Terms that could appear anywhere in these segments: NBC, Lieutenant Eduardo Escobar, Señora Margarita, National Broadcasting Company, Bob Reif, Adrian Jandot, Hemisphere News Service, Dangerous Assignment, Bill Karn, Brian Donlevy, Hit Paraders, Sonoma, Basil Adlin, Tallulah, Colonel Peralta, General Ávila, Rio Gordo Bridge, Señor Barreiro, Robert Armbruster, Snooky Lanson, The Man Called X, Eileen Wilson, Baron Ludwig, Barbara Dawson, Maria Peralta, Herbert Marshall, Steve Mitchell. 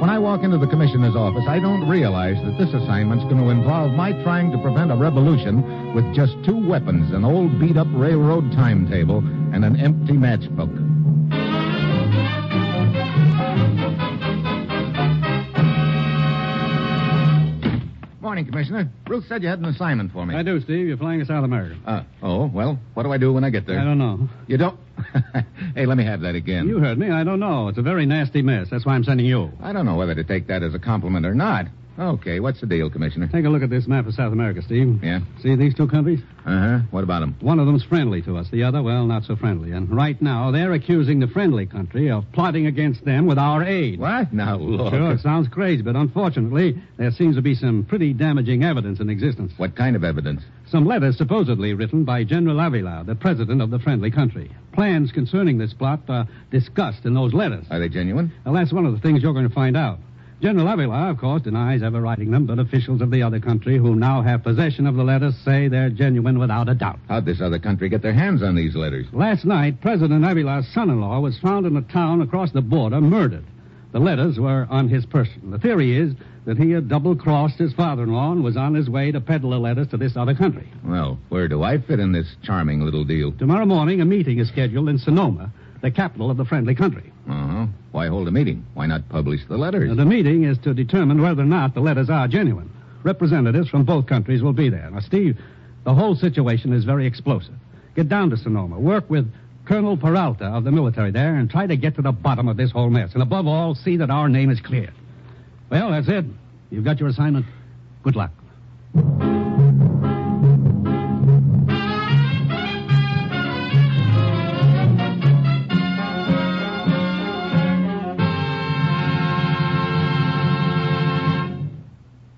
when I walk into the commissioner's office, I don't realize that this assignment's going to involve my trying to prevent a revolution with just two weapons, an old beat-up railroad timetable, and an empty matchbook. Morning, Commissioner. Ruth said you had an assignment for me. I do, Steve. You're flying to South America. Well, what do I do when I get there? I don't know. You don't? Hey, let me have that again. You heard me. I don't know. It's a very nasty mess. That's why I'm sending you. I don't know whether to take that as a compliment or not. Okay, what's the deal, Commissioner? Take a look at this map of South America, Steve. Yeah? See these two countries? Uh-huh. What about them? One of them's friendly to us. The other, well, not so friendly. And right now, they're accusing the friendly country of plotting against them with our aid. What? Now, look. Sure, it sounds crazy, but unfortunately, there seems to be some pretty damaging evidence in existence. What kind of evidence? Some letters supposedly written by General Ávila, the president of the friendly country. Plans concerning this plot are discussed in those letters. Are they genuine? Well, that's one of the things you're going to find out. General Ávila, of course, denies ever writing them, but officials of the other country who now have possession of the letters say they're genuine without a doubt. How'd this other country get their hands on these letters? Last night, President Avila's son-in-law was found in a town across the border, murdered. The letters were on his person. The theory is that he had double-crossed his father-in-law and was on his way to peddle the letters to this other country. Well, where do I fit in this charming little deal? Tomorrow morning, a meeting is scheduled in Sonoma, the capital of the friendly country. Uh-huh. Why hold a meeting? Why not publish the letters? Now, the meeting is to determine whether or not the letters are genuine. Representatives from both countries will be there. Now, Steve, the whole situation is very explosive. Get down to Sonoma. Work with Colonel Peralta of the military there and try to get to the bottom of this whole mess. And above all, see that our name is cleared. Well, that's it. You've got your assignment. Good luck.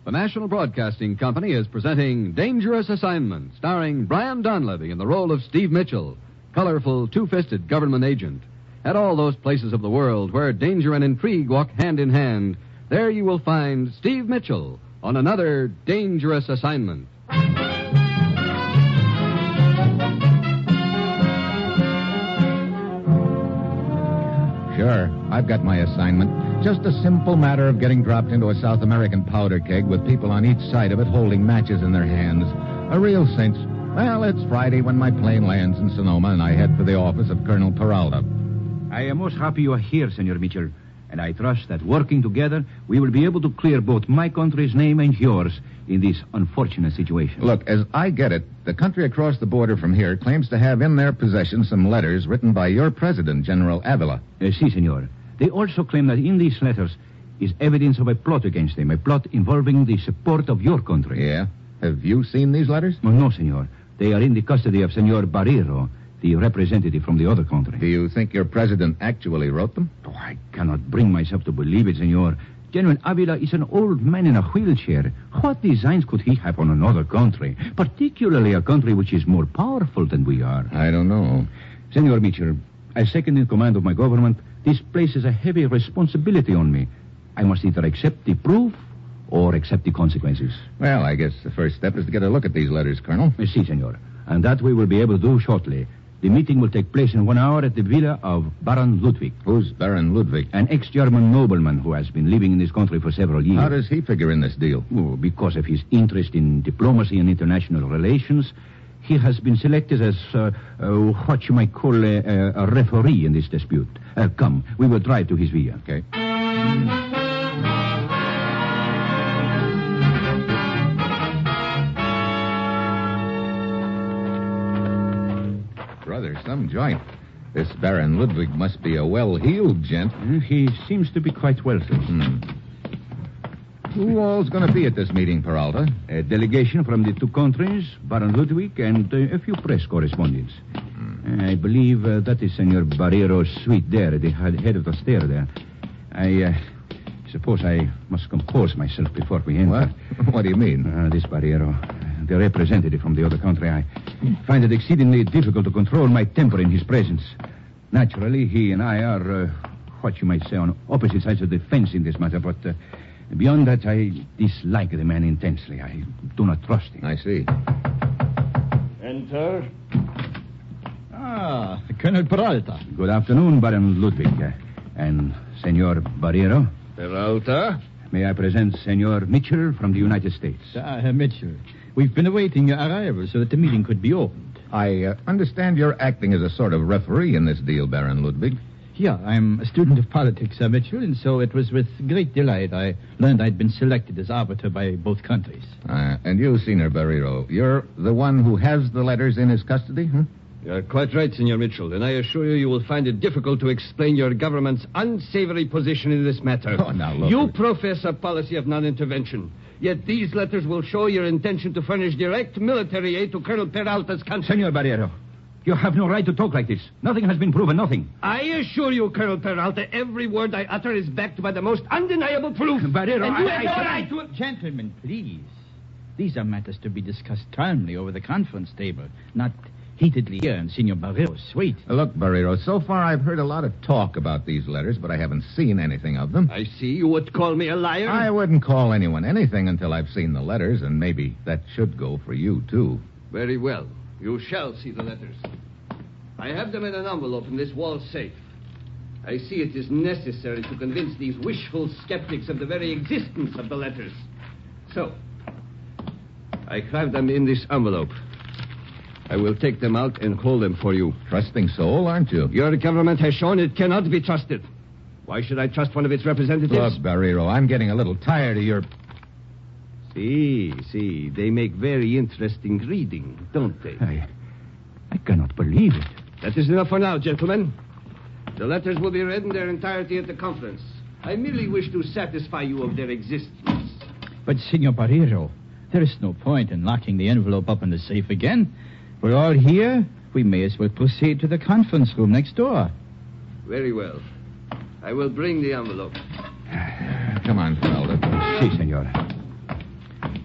The National Broadcasting Company is presenting Dangerous Assignment, starring Brian Donlevy in the role of Steve Mitchell, colorful, two-fisted government agent. At all those places of the world where danger and intrigue walk hand in hand, there you will find Steve Mitchell on another Dangerous Assignment. Sure, I've got my assignment. Just a simple matter of getting dropped into a South American powder keg with people on each side of it holding matches in their hands. A real cinch, Well, it's Friday when my plane lands in Sonoma, and I head for the office of Colonel Peralta. I am most happy you are here, Senor Mitchell, and I trust that working together, we will be able to clear both my country's name and yours in this unfortunate situation. Look, as I get it, the country across the border from here claims to have in their possession some letters written by your president, General Ávila. Si, senor. They also claim that in these letters is evidence of a plot against them, a plot involving the support of your country. Yeah? Have you seen these letters? Oh, no, senor. They are in the custody of Señor Barreiro, the representative from the other country. Do you think your president actually wrote them? Oh, I cannot bring myself to believe it, senor. General Ávila is an old man in a wheelchair. What designs could he have on another country, particularly a country which is more powerful than we are? I don't know. Senor Mitchell, as second in command of my government, this places a heavy responsibility on me. I must either accept the proof or accept the consequences. Well, I guess the first step is to get a look at these letters, Colonel. Si, senor. And that we will be able to do shortly. The meeting will take place in 1 hour at the villa of Baron Ludwig. Who's Baron Ludwig? An ex-German nobleman who has been living in this country for several years. How does he figure in this deal? Oh, because of his interest in diplomacy and international relations, he has been selected as what you might call a referee in this dispute. Come, we will drive to his villa. Okay. Some joint. This Baron Ludwig must be a well-heeled gent. He seems to be quite wealthy. Who all's going to be at this meeting, Peralta? A delegation from the two countries, Baron Ludwig, and a few press correspondents. I believe that is Senor Barreiro's suite there at the head of the stair there. I suppose I must compose myself before we enter. What? What do you mean? This Barreiro, the representative from the other country, I find it exceedingly difficult to control my temper in his presence. Naturally, he and I are, what you might say, on opposite sides of the fence in this matter, but beyond that, I dislike the man intensely. I do not trust him. I see. Enter. Ah, Colonel Peralta. Good afternoon, Baron Ludwig, and Senor Barreiro. Peralta. May I present Senor Mitchell from the United States? Mitchell. We've been awaiting your arrival so that the meeting could be opened. I understand you're acting as a sort of referee in this deal, Baron Ludwig. Yeah, I'm a student of politics, Sir Mitchell, and so it was with great delight I learned I'd been selected as arbiter by both countries. And you, Senor Barreiro, you're the one who has the letters in his custody, huh? You're quite right, Senor Mitchell, and I assure you, you will find it difficult to explain your government's unsavory position in this matter. Oh, now, look. You profess a policy of non-intervention. Yet these letters will show your intention to furnish direct military aid to Colonel Peralta's country. Senor Barreiro, you have no right to talk like this. Nothing has been proven, nothing. I assure you, Colonel Peralta, every word I utter is backed by the most undeniable proof. Barreiro, and you have no right to... Gentlemen, please. These are matters to be discussed calmly over the conference table, not heatedly here in Senor Barreiro's suite. Look, Barreiro, so far I've heard a lot of talk about these letters, but I haven't seen anything of them. I see. You would call me a liar? I wouldn't call anyone anything until I've seen the letters, and maybe that should go for you, too. Very well. You shall see the letters. I have them in an envelope in this wall safe. I see it is necessary to convince these wishful skeptics of the very existence of the letters. So, I crammed them in this envelope. I will take them out and hold them for you. Trusting soul, aren't you? Your government has shown it cannot be trusted. Why should I trust one of its representatives? Look, Barreiro, I'm getting a little tired of your... See, they make very interesting reading, don't they? I cannot believe it. That is enough for now, gentlemen. The letters will be read in their entirety at the conference. I merely wish to satisfy you of their existence. But, Senor Barreiro, there is no point in locking the envelope up in the safe again. We're all here. We may as well proceed to the conference room next door. Very well. I will bring the envelope. Come on, Peralta. Si, senor.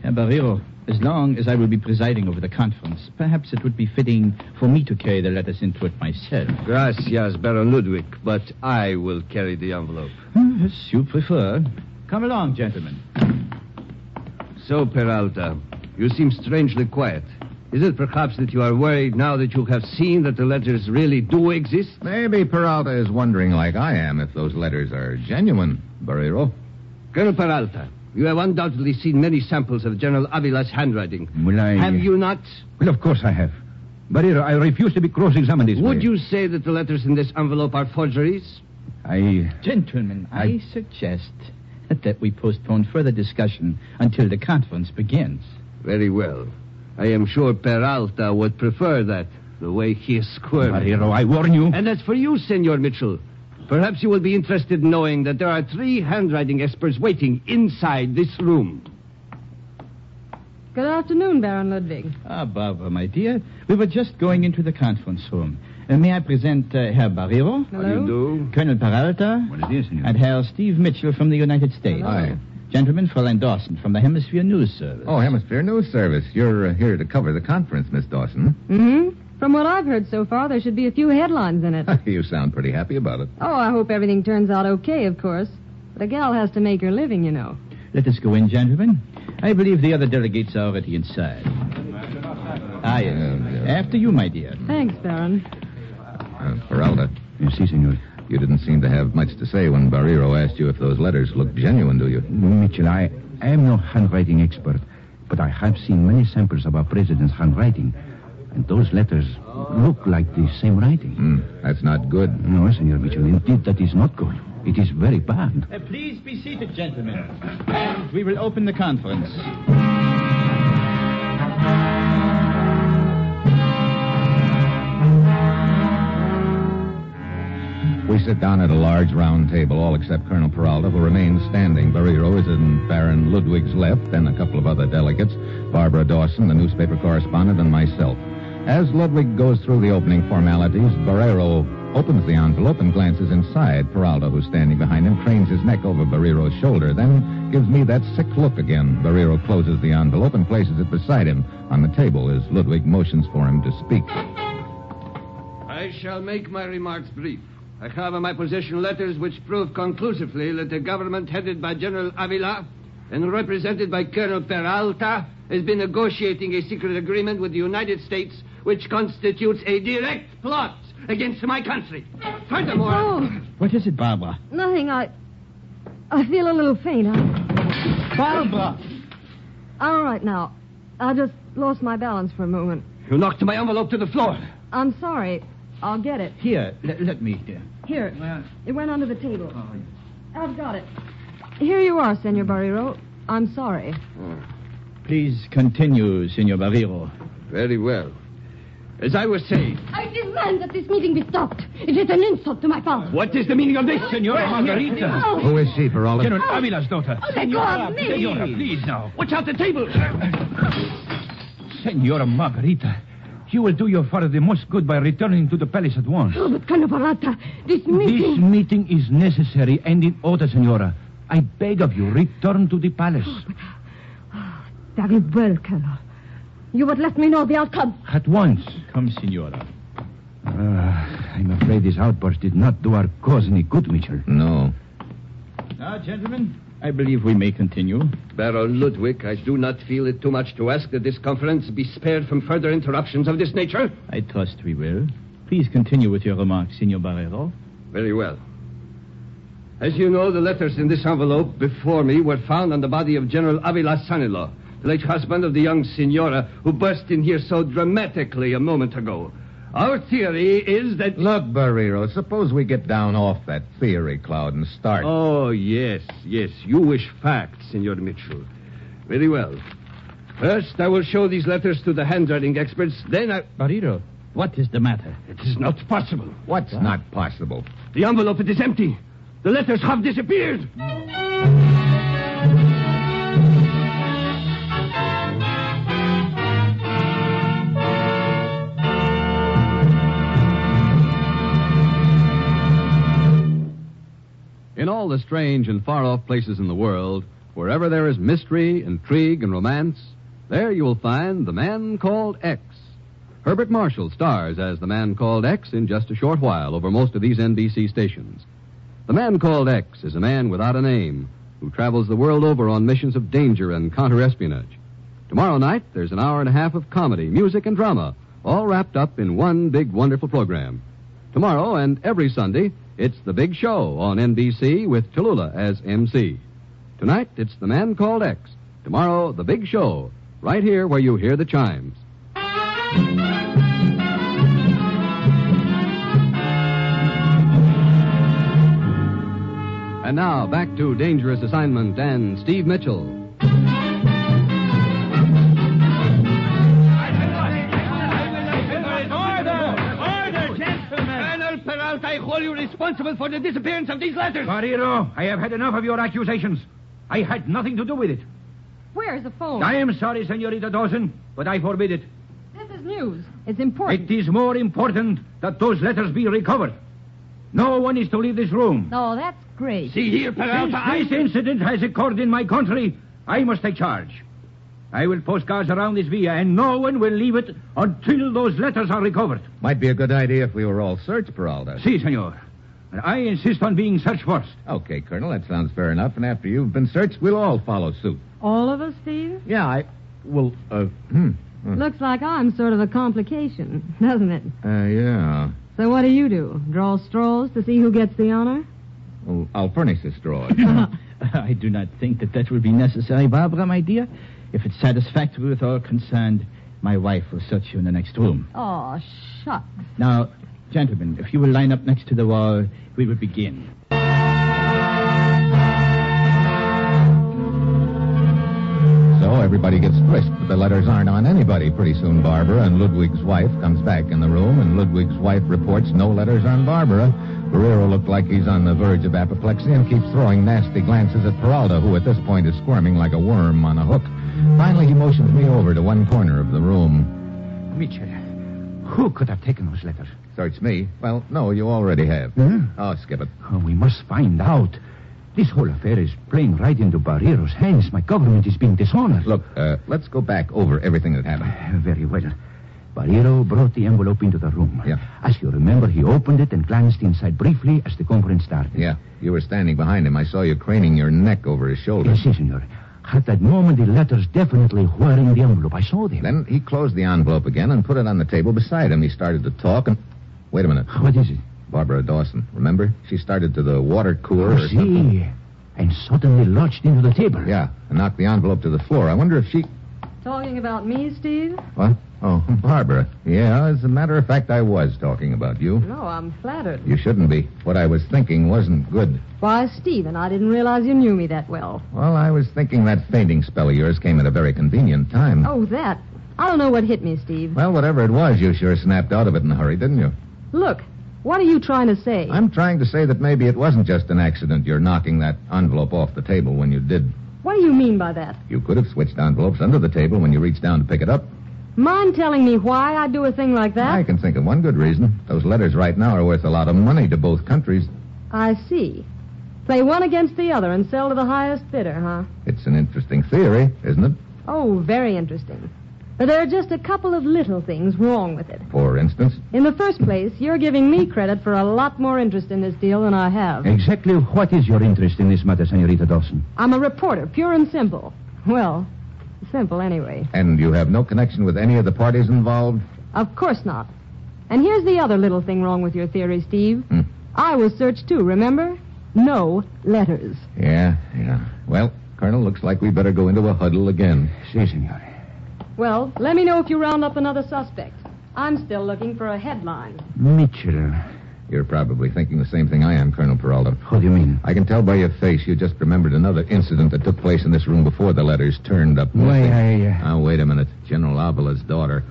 Barreiro, as long as I will be presiding over the conference, perhaps it would be fitting for me to carry the letters into it myself. Gracias, Baron Ludwig, but I will carry the envelope. As you prefer. Come along, gentlemen. So, Peralta, you seem strangely quiet. Is it perhaps that you are worried now that you have seen that the letters really do exist? Maybe Peralta is wondering like I am if those letters are genuine, Barreiro. Colonel Peralta, You have undoubtedly seen many samples of General Avila's handwriting. Well, Have you not? Well, of course I have. Barreiro, I refuse to be cross-examined this way. Would you say that the letters in this envelope are forgeries? Gentlemen, I suggest that we postpone further discussion until the conference begins. Very well. I am sure Peralta would prefer that, the way he is squirming. Barreiro, I warn you. And as for you, Senor Mitchell, perhaps you will be interested in knowing that there are 3 handwriting experts waiting inside this room. Good afternoon, Baron Ludwig. Ah, Barbara, my dear. We were just going into the conference room. May I present Herr Barreiro? Hello. How do you do? Colonel Peralta. Buenos dias, senor. And Herr Steve Mitchell from the United States. Hi. Gentlemen, Fräulein Dawson from the Hemisphere News Service. Oh, Hemisphere News Service. You're here to cover the conference, Miss Dawson. Mm-hmm. From what I've heard so far, there should be a few headlines in it. You sound pretty happy about it. Oh, I hope everything turns out okay, of course. But a gal has to make her living, you know. Let us go in, gentlemen. I believe the other delegates are already inside. Ah, yes. After you, my dear. Thanks, Baron. Peralta. Yes, senor. You didn't seem to have much to say when Barreiro asked you if those letters looked genuine, do you? Mitchell, I am no handwriting expert, but I have seen many samples of our president's handwriting, and those letters look like the same writing. That's not good. No, Senor Mitchell, indeed that is not good. It is very bad. Please be seated, gentlemen, and we will open the conference. We sit down at a large round table, all except Colonel Peralta, who remains standing. Barreiro is in Baron Ludwig's left, and a couple of other delegates, Barbara Dawson, the newspaper correspondent, and myself. As Ludwig goes through the opening formalities, Barreiro opens the envelope and glances inside. Peralta, who's standing behind him, cranes his neck over Barreiro's shoulder, then gives me that sick look again. Barreiro closes the envelope and places it beside him on the table as Ludwig motions for him to speak. I shall make my remarks brief. I have in my possession letters which prove conclusively that the government headed by General Ávila and represented by Colonel Peralta has been negotiating a secret agreement with the United States which constitutes a direct plot against my country. Furthermore... Oh. What is it, Barbara? Nothing. I feel a little faint. Barbara! All right, now. I just lost my balance for a moment. You knocked my envelope to the floor. I'm sorry. I'll get it. Here, let me... Here. It went under the table. Oh, yes. I've got it. Here you are, Senor Barreiro. I'm sorry. Please continue, Senor Barreiro. Very well. As I was saying... I demand that this meeting be stopped. It is an insult to my father. What is the meaning of this, Senora Margarita? Oh. Who is she, Peralta? General Avila's daughter. Oh, Senora, me. Senora, please now. Watch out the table. Senora Margarita... You will do your father the most good by returning to the palace at once. Oh, but Colonel Peralta, this meeting... This meeting is necessary and in order, Senora. I beg of you, return to the palace. Oh, but... Oh, very well, Colonel. You would let me know the outcome. At once. Come, Senora. I'm afraid this outburst did not do our cause any good, Mitchell. No. Now, gentlemen, I believe we may continue. Baron Ludwig, I do not feel it too much to ask that this conference be spared from further interruptions of this nature. I trust we will. Please continue with your remarks, Senor Barreiro. Very well. As you know, the letters in this envelope before me were found on the body of General Avila's son-in-law, the late husband of the young senora who burst in here so dramatically a moment ago. Our theory is that... Look, Barreiro, suppose we get down off that theory cloud and start... Oh, yes. You wish facts, Senor Mitchell. Very well. First, I will show these letters to the handwriting experts, then I... Barreiro, what is the matter? It is not possible. What's not possible? The envelope, it is empty. The letters have disappeared. In all the strange and far-off places in the world, wherever there is mystery, intrigue, and romance, there you will find The Man Called X. Herbert Marshall stars as The Man Called X in just a short while over most of these NBC stations. The Man Called X is a man without a name who travels the world over on missions of danger and counter-espionage. Tomorrow night, there's an hour and a half of comedy, music, and drama, all wrapped up in one big, wonderful program. Tomorrow and every Sunday... It's The Big Show on NBC with Tallulah as MC. Tonight, it's The Man Called X. Tomorrow, The Big Show, right here where you hear the chimes. And now, back to Dangerous Assignment and Steve Mitchell. I hold you responsible for the disappearance of these letters. Barreiro, I have had enough of your accusations. I had nothing to do with it. Where is the phone? I am sorry, Senorita Dawson, but I forbid it. This is news. It's important. It is more important that those letters be recovered. No one is to leave this room. Oh, that's great. See here, Peralta. Since this incident has occurred in my country, I must take charge. I will post guards around this villa, and no one will leave it until those letters are recovered. Might be a good idea if we were all searched, Peralta. Si, senor. And I insist on being searched first. Okay, Colonel, that sounds fair enough. And after you've been searched, we'll all follow suit. All of us, Steve? Yeah, Looks like I'm sort of a complication, doesn't it? Yeah. So what do you do? Draw straws to see who gets the honor? Well, I'll furnish the straws. I do not think that would be necessary, Barbara, my dear. If it's satisfactory with all concerned, my wife will search you in the next room. Oh, shucks. Now, gentlemen, if you will line up next to the wall, we will begin. So everybody gets frisked, but the letters aren't on anybody. Pretty soon, Barbara and Ludwig's wife comes back in the room, and Ludwig's wife reports no letters on Barbara. Barreiro looked like he's on the verge of apoplexy and keeps throwing nasty glances at Peralta, who at this point is squirming like a worm on a hook. Finally, he motions me over to one corner of the room. Mitchell, who could have taken those letters? Search me. Well, no, you already have. Mm-hmm. Oh, skip it. Oh, we must find out. This whole affair is playing right into Barreiro's hands. My government is being dishonored. Look, let's go back over everything that happened. Very well. Barreiro brought the envelope into the room. Yeah. As you remember, he opened it and glanced inside briefly as the conference started. Yeah, you were standing behind him. I saw you craning your neck over his shoulder. Yes, senor. At that moment, the letters definitely were in the envelope. I saw them. Then he closed the envelope again and put it on the table beside him. He started to talk and... Wait a minute. What is it? Barbara Dawson, remember? She started to the water cooler or something. And suddenly lodged into the table. Yeah, and knocked the envelope to the floor. I wonder if she... Talking about me, Steve? What? Oh, Barbara. Yeah, as a matter of fact, I was talking about you. No, I'm flattered. You shouldn't be. What I was thinking wasn't good. Why, Stephen, I didn't realize you knew me that well. Well, I was thinking that fainting spell of yours came at a very convenient time. Oh, that? I don't know what hit me, Steve. Well, whatever it was, you sure snapped out of it in a hurry, didn't you? Look, what are you trying to say? I'm trying to say that maybe it wasn't just an accident you're knocking that envelope off the table when you did. What do you mean by that? You could have switched envelopes under the table when you reached down to pick it up. Mind telling me why I'd do a thing like that? I can think of one good reason. Those letters right now are worth a lot of money to both countries. I see. Play one against the other and sell to the highest bidder, huh? It's an interesting theory, isn't it? Oh, very interesting. But there are just a couple of little things wrong with it. For instance? In the first place, you're giving me credit for a lot more interest in this deal than I have. Exactly what is your interest in this matter, Senorita Dawson? I'm a reporter, pure and simple. Well... simple, anyway. And you have no connection with any of the parties involved? Of course not. And here's the other little thing wrong with your theory, Steve. I was searched, too, remember? No letters. Yeah. Well, Colonel, looks like we better go into a huddle again. Si, senor. Well, let me know if you round up another suspect. I'm still looking for a headline. Mitchell... You're probably thinking the same thing I am, Colonel Peralta. What do you mean? I can tell by your face you just remembered another incident that took place in this room before the letters turned up. Now, wait a minute. General Avila's daughter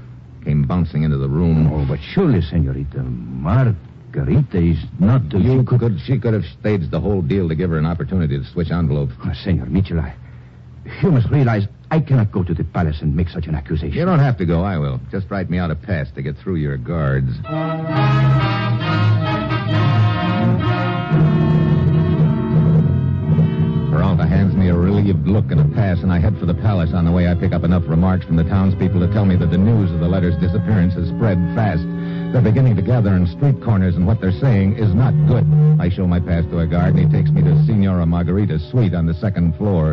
came bouncing into the room. Oh, but surely, Senorita Margarita is not... She could have staged the whole deal to give her an opportunity to switch envelopes. Oh, Senor Mitchell, you must realize I cannot go to the palace and make such an accusation. You don't have to go. I will. Just write me out a pass to get through your guards. Peralta hands me a relieved look and a pass, and I head for the palace. On the way, I pick up enough remarks from the townspeople to tell me that the news of the letter's disappearance has spread fast. They're beginning to gather in street corners, and what they're saying is not good. I show my pass to a guard, and he takes me to Señora Margarita's suite on the second floor.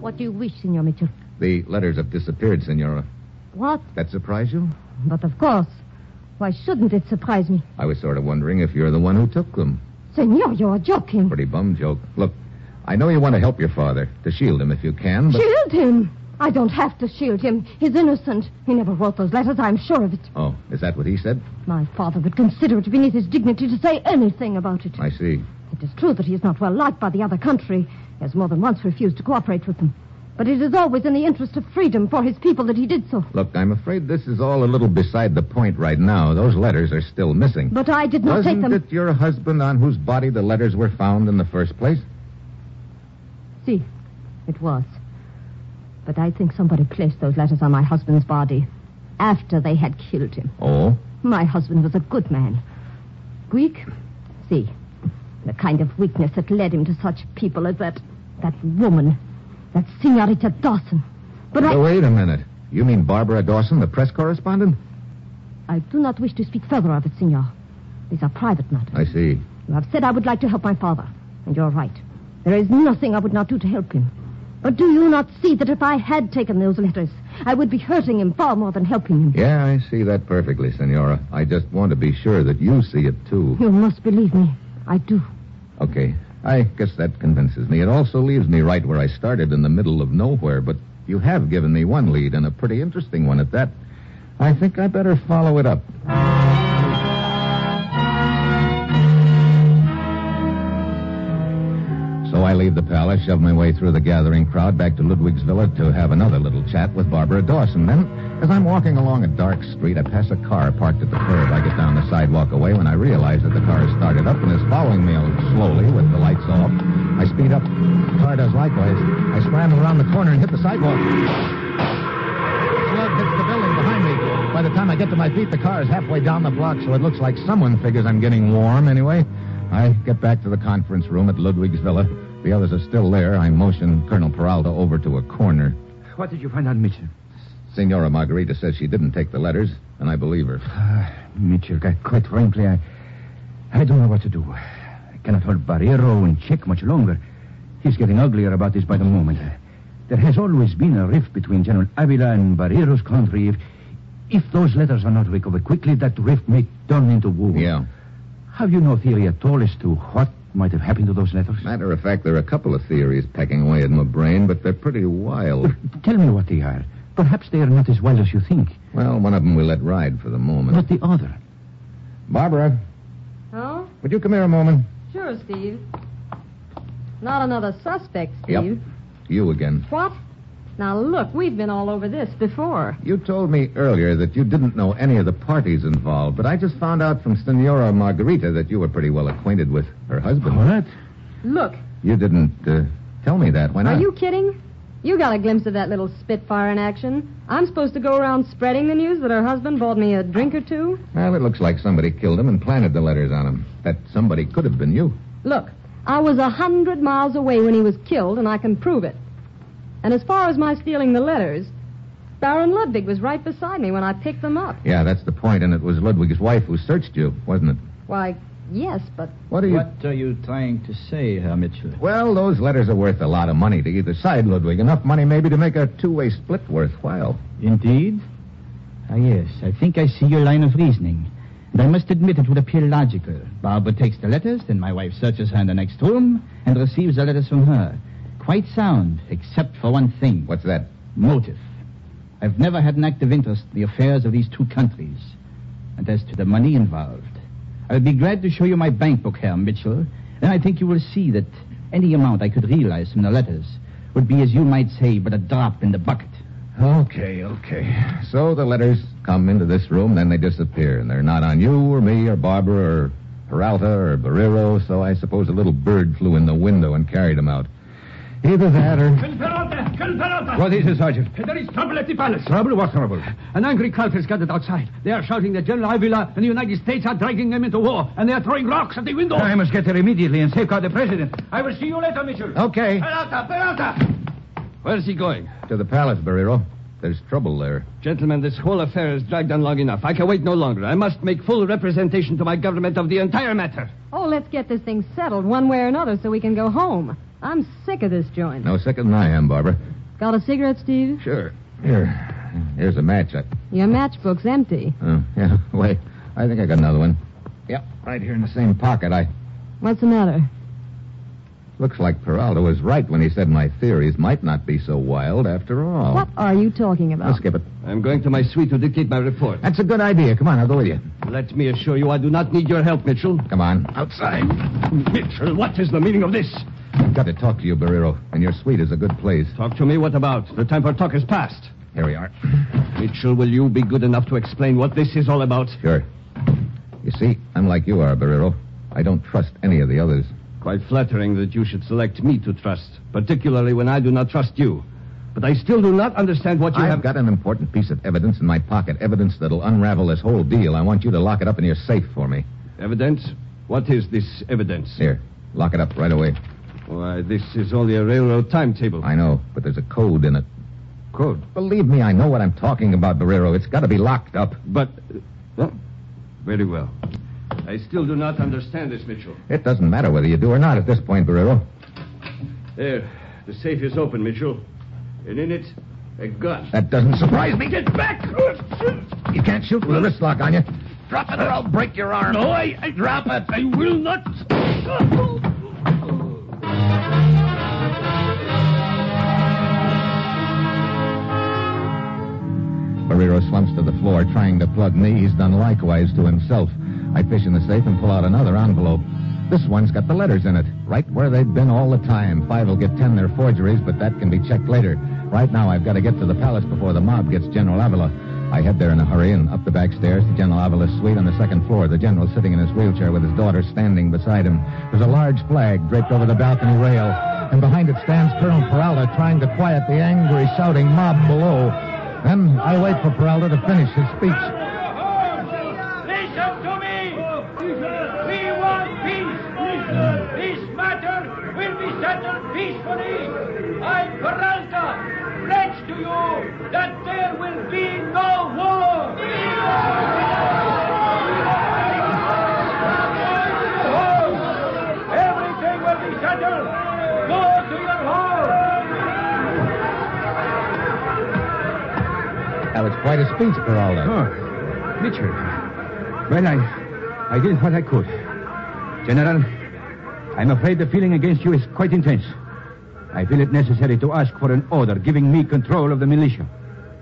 What do you wish, Senor Mitchell? The letters have disappeared, Senora. What? That surprise you? But of course. Why shouldn't it surprise me? I was sort of wondering if you're the one who took them. Senor, you're joking. Pretty bum joke. Look, I know you want to help your father, to shield him if you can, but... Shield him? I don't have to shield him. He's innocent. He never wrote those letters. I'm sure of it. Oh, is that what he said? My father would consider it beneath his dignity to say anything about it. I see. It is true that he is not well liked by the other country. He has more than once refused to cooperate with them. But it is always in the interest of freedom for his people that he did so. Look, I'm afraid this is all a little beside the point right now. Those letters are still missing. But I did not take them... Wasn't it your husband on whose body the letters were found in the first place? See, it was. But I think somebody placed those letters on my husband's body after they had killed him. Oh? My husband was a good man. Weak? See, the kind of weakness that led him to such people as that woman... That's Señorita Dawson. But I... Wait a minute. You mean Barbara Dawson, the press correspondent? I do not wish to speak further of it, Senor. These are private matters. I see. You have said I would like to help my father, and you're right. There is nothing I would not do to help him. But do you not see that if I had taken those letters, I would be hurting him far more than helping him? Yeah, I see that perfectly, Senora. I just want to be sure that you see it, too. You must believe me. I do. Okay. I guess that convinces me. It also leaves me right where I started, in the middle of nowhere, but you have given me one lead, and a pretty interesting one at that. I think I better follow it up. So I leave the palace, shove my way through the gathering crowd back to Ludwig's villa to have another little chat with Barbara Dawson. Then, as I'm walking along a dark street, I pass a car parked at the curb. I get down the sidewalk away when I realize that the car has started up and is following me slowly with the lights off. I speed up. The car does likewise. I scramble around the corner and hit the sidewalk. The slug hits the building behind me. By the time I get to my feet, the car is halfway down the block, so it looks like someone figures I'm getting warm anyway. I get back to the conference room at Ludwig's villa. The others are still there. I motion Colonel Peralta over to a corner. What did you find out, Mitchell? Senora Margarita says she didn't take the letters, and I believe her. Mitchell, quite frankly, I don't know what to do. I cannot hold Barreiro in check much longer. He's getting uglier about this by the moment. There has always been a rift between General Ávila and Barreiro's country. If those letters are not recovered quickly, that rift may turn into war. Yeah. Have you no theory at all as to what might have happened to those letters? Matter of fact, there are a couple of theories pecking away at my brain, but they're pretty wild. But tell me what they are. Perhaps they are not as wild as you think. Well, one of them we let ride for the moment. Not the other. Barbara. Oh? Would you come here a moment? Sure, Steve. Not another suspect, Steve. Yep. You again. What? Now, look, we've been all over this before. You told me earlier that you didn't know any of the parties involved, but I just found out from Senora Margarita that you were pretty well acquainted with her husband. What? Look. You didn't tell me that. Why not? Are you kidding? You got a glimpse of that little spitfire in action. I'm supposed to go around spreading the news that her husband bought me a drink or two? Well, it looks like somebody killed him and planted the letters on him. That somebody could have been you. Look, I was 100 miles away when he was killed, and I can prove it. And as far as my stealing the letters, Baron Ludwig was right beside me when I picked them up. Yeah, that's the point, and it was Ludwig's wife who searched you, wasn't it? Why, yes, but... What are you trying to say, Herr Mitchell? Well, those letters are worth a lot of money to either side, Ludwig. Enough money maybe to make a two-way split worthwhile. Indeed? Ah, yes, I think I see your line of reasoning. And I must admit it would appear logical. Barbara takes the letters, then my wife searches her in the next room and receives the letters from her. Quite sound, except for one thing. What's that? Motive. I've never had an active interest in the affairs of these two countries. And as to the money involved, I'll be glad to show you my bank book, Herr Mitchell. Then I think you will see that any amount I could realize from the letters would be, as you might say, but a drop in the bucket. Okay. So the letters come into this room, then they disappear. And they're not on you or me or Barbara or Peralta or Barreiro, so I suppose a little bird flew in the window and carried them out. Either that or... Colonel Peralta! What is it, Sergeant? There is trouble at the palace. Trouble? What trouble? An angry crowd has gathered outside. They are shouting that General Ávila and the United States are dragging them into war, and they are throwing rocks at the window. I must get there immediately and safeguard the president. I will see you later, Mitchell. Okay. Peralta! Where is he going? To the palace, Barreiro. There's trouble there. Gentlemen, this whole affair has dragged on long enough. I can wait no longer. I must make full representation to my government of the entire matter. Oh, let's get this thing settled one way or another so we can go home. I'm sick of this joint. No, sicker than I am, Barbara. Got a cigarette, Steve? Sure. Here's a match. Your matchbook's empty. Yeah, wait. I think I got another one. Yep, right here in the same pocket. What's the matter? Looks like Peralta was right when he said my theories might not be so wild after all. What are you talking about? I'll skip it. I'm going to my suite to dictate my report. That's a good idea. Come on, I'll go with you. Let me assure you I do not need your help, Mitchell. Come on. Outside. Mitchell, what is the meaning of this? I've got to talk to you, Barreiro, and your suite is a good place. Talk to me? What about? The time for talk is past. Here we are. Mitchell, will you be good enough to explain what this is all about? Sure. You see, I'm like you are, Barreiro. I don't trust any of the others. Quite flattering that you should select me to trust, particularly when I do not trust you. But I still do not understand what you have... I've got an important piece of evidence in my pocket, evidence that'll unravel this whole deal. I want you to lock it up in your safe for me. Evidence? What is this evidence? Here, lock it up right away. Why, this is only a railroad timetable. I know, but there's a code in it. Code? Believe me, I know what I'm talking about, Barreiro. It's got to be locked up. But... well, very well. I still do not understand this, Mitchell. It doesn't matter whether you do or not at this point, Barreiro. There. The safe is open, Mitchell. And in it, a gun. That doesn't surprise me. Get back! You can't shoot with a wrist lock on you. Drop it or I'll break your arm. No, I... Drop it. I will not... Barreiro slumps to the floor, trying to plug me. He's done likewise to himself. I fish in the safe and pull out another envelope. This one's got the letters in it, right where they've been all the time. 5 will get 10 they're forgeries, but that can be checked later. Right now, I've got to get to the palace before the mob gets General Avila. I head there in a hurry and up the back stairs to General Avila's suite on the second floor. The general sitting in his wheelchair with his daughter standing beside him. There's a large flag draped over the balcony rail, and behind it stands Colonel Peralta trying to quiet the angry, shouting mob below. Then I wait for Peralta to finish his speech. Listen to me! We want peace! This matter will be settled peacefully! I, Peralta, pledge to you that there will be no war! Everything will be settled! Go to your home! That was quite a speech, Peralta. Oh, Richard. Well, I did what I could. General, I'm afraid the feeling against you is quite intense. I feel it necessary to ask for an order giving me control of the militia.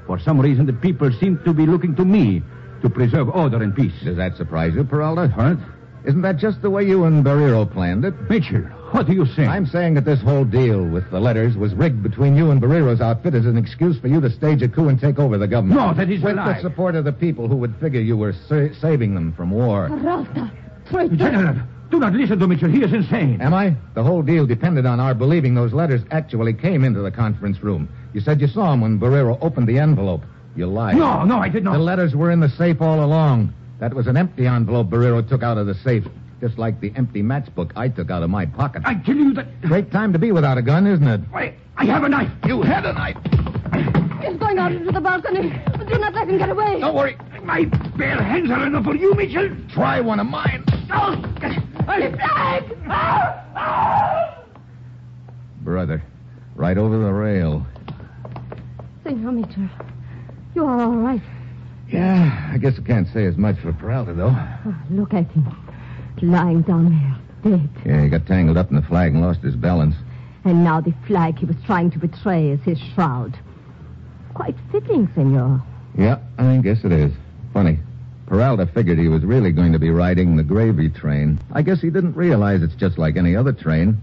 For some reason, the people seem to be looking to me to preserve order and peace. Does that surprise you, Peralta? Huh? Isn't that just the way you and Barreiro planned it? Mitchell, what are you saying? I'm saying that this whole deal with the letters was rigged between you and Barreiro's outfit as an excuse for you to stage a coup and take over the government. No, that is a lie. With the support of the people who would figure you were saving them from war. Peralta, traitor. General, do not listen to Mitchell. He is insane. Am I? The whole deal depended on our believing those letters actually came into the conference room. You said you saw them when Barreiro opened the envelope. You lied. No, I did not. The letters were in the safe all along. That was an empty envelope Barreiro took out of the safe, just like the empty matchbook I took out of my pocket. I tell you that... Great time to be without a gun, isn't it? Wait, I have a knife. You had a knife. He's going out into the balcony. Do not let him get away. Don't worry. My bare hands are enough for you, Mitchell. Try one of mine. Oh, I'm dying. Brother, right over the rail. Senor Mitchell, you are all right. Yeah, I guess I can't say as much for Peralta, though. Oh, look at him. Lying down there, dead. Yeah, he got tangled up in the flag and lost his balance. And now the flag he was trying to betray is his shroud. Quite fitting, senor. Yeah, I guess it is. Funny. Peralta figured he was really going to be riding the gravy train. I guess he didn't realize it's just like any other train.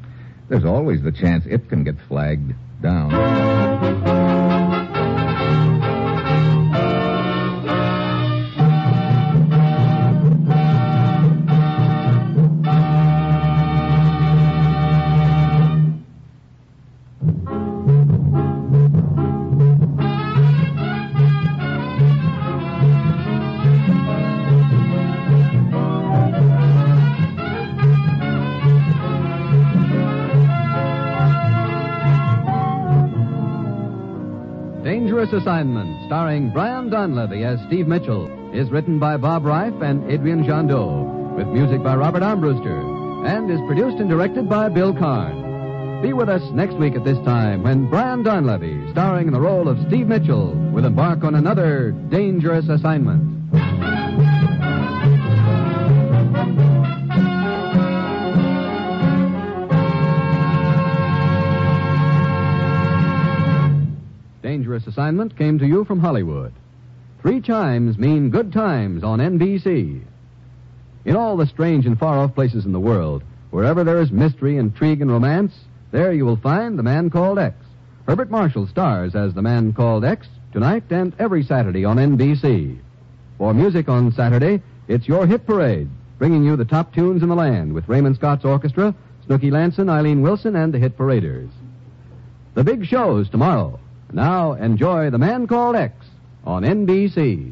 There's always the chance it can get flagged down. Dangerous Assignment, starring Brian Donlevy as Steve Mitchell, is written by Bob Reif and Adrian Jandot, with music by Robert Armbruster, and is produced and directed by Bill Karn. Be with us next week at this time when Brian Donlevy, starring in the role of Steve Mitchell, will embark on another Dangerous Assignment. Assignment came to you from Hollywood. 3 chimes mean good times on NBC. In all the strange and far-off places in the world, wherever there is mystery, intrigue, and romance, there you will find The Man Called X. Herbert Marshall stars as The Man Called X tonight and every Saturday on NBC. For music on Saturday, it's your Hit Parade, bringing you the top tunes in the land with Raymond Scott's orchestra, Snooky Lanson, Eileen Wilson, and the Hit Paraders. The big show's tomorrow. Now enjoy The Man Called X on NBC.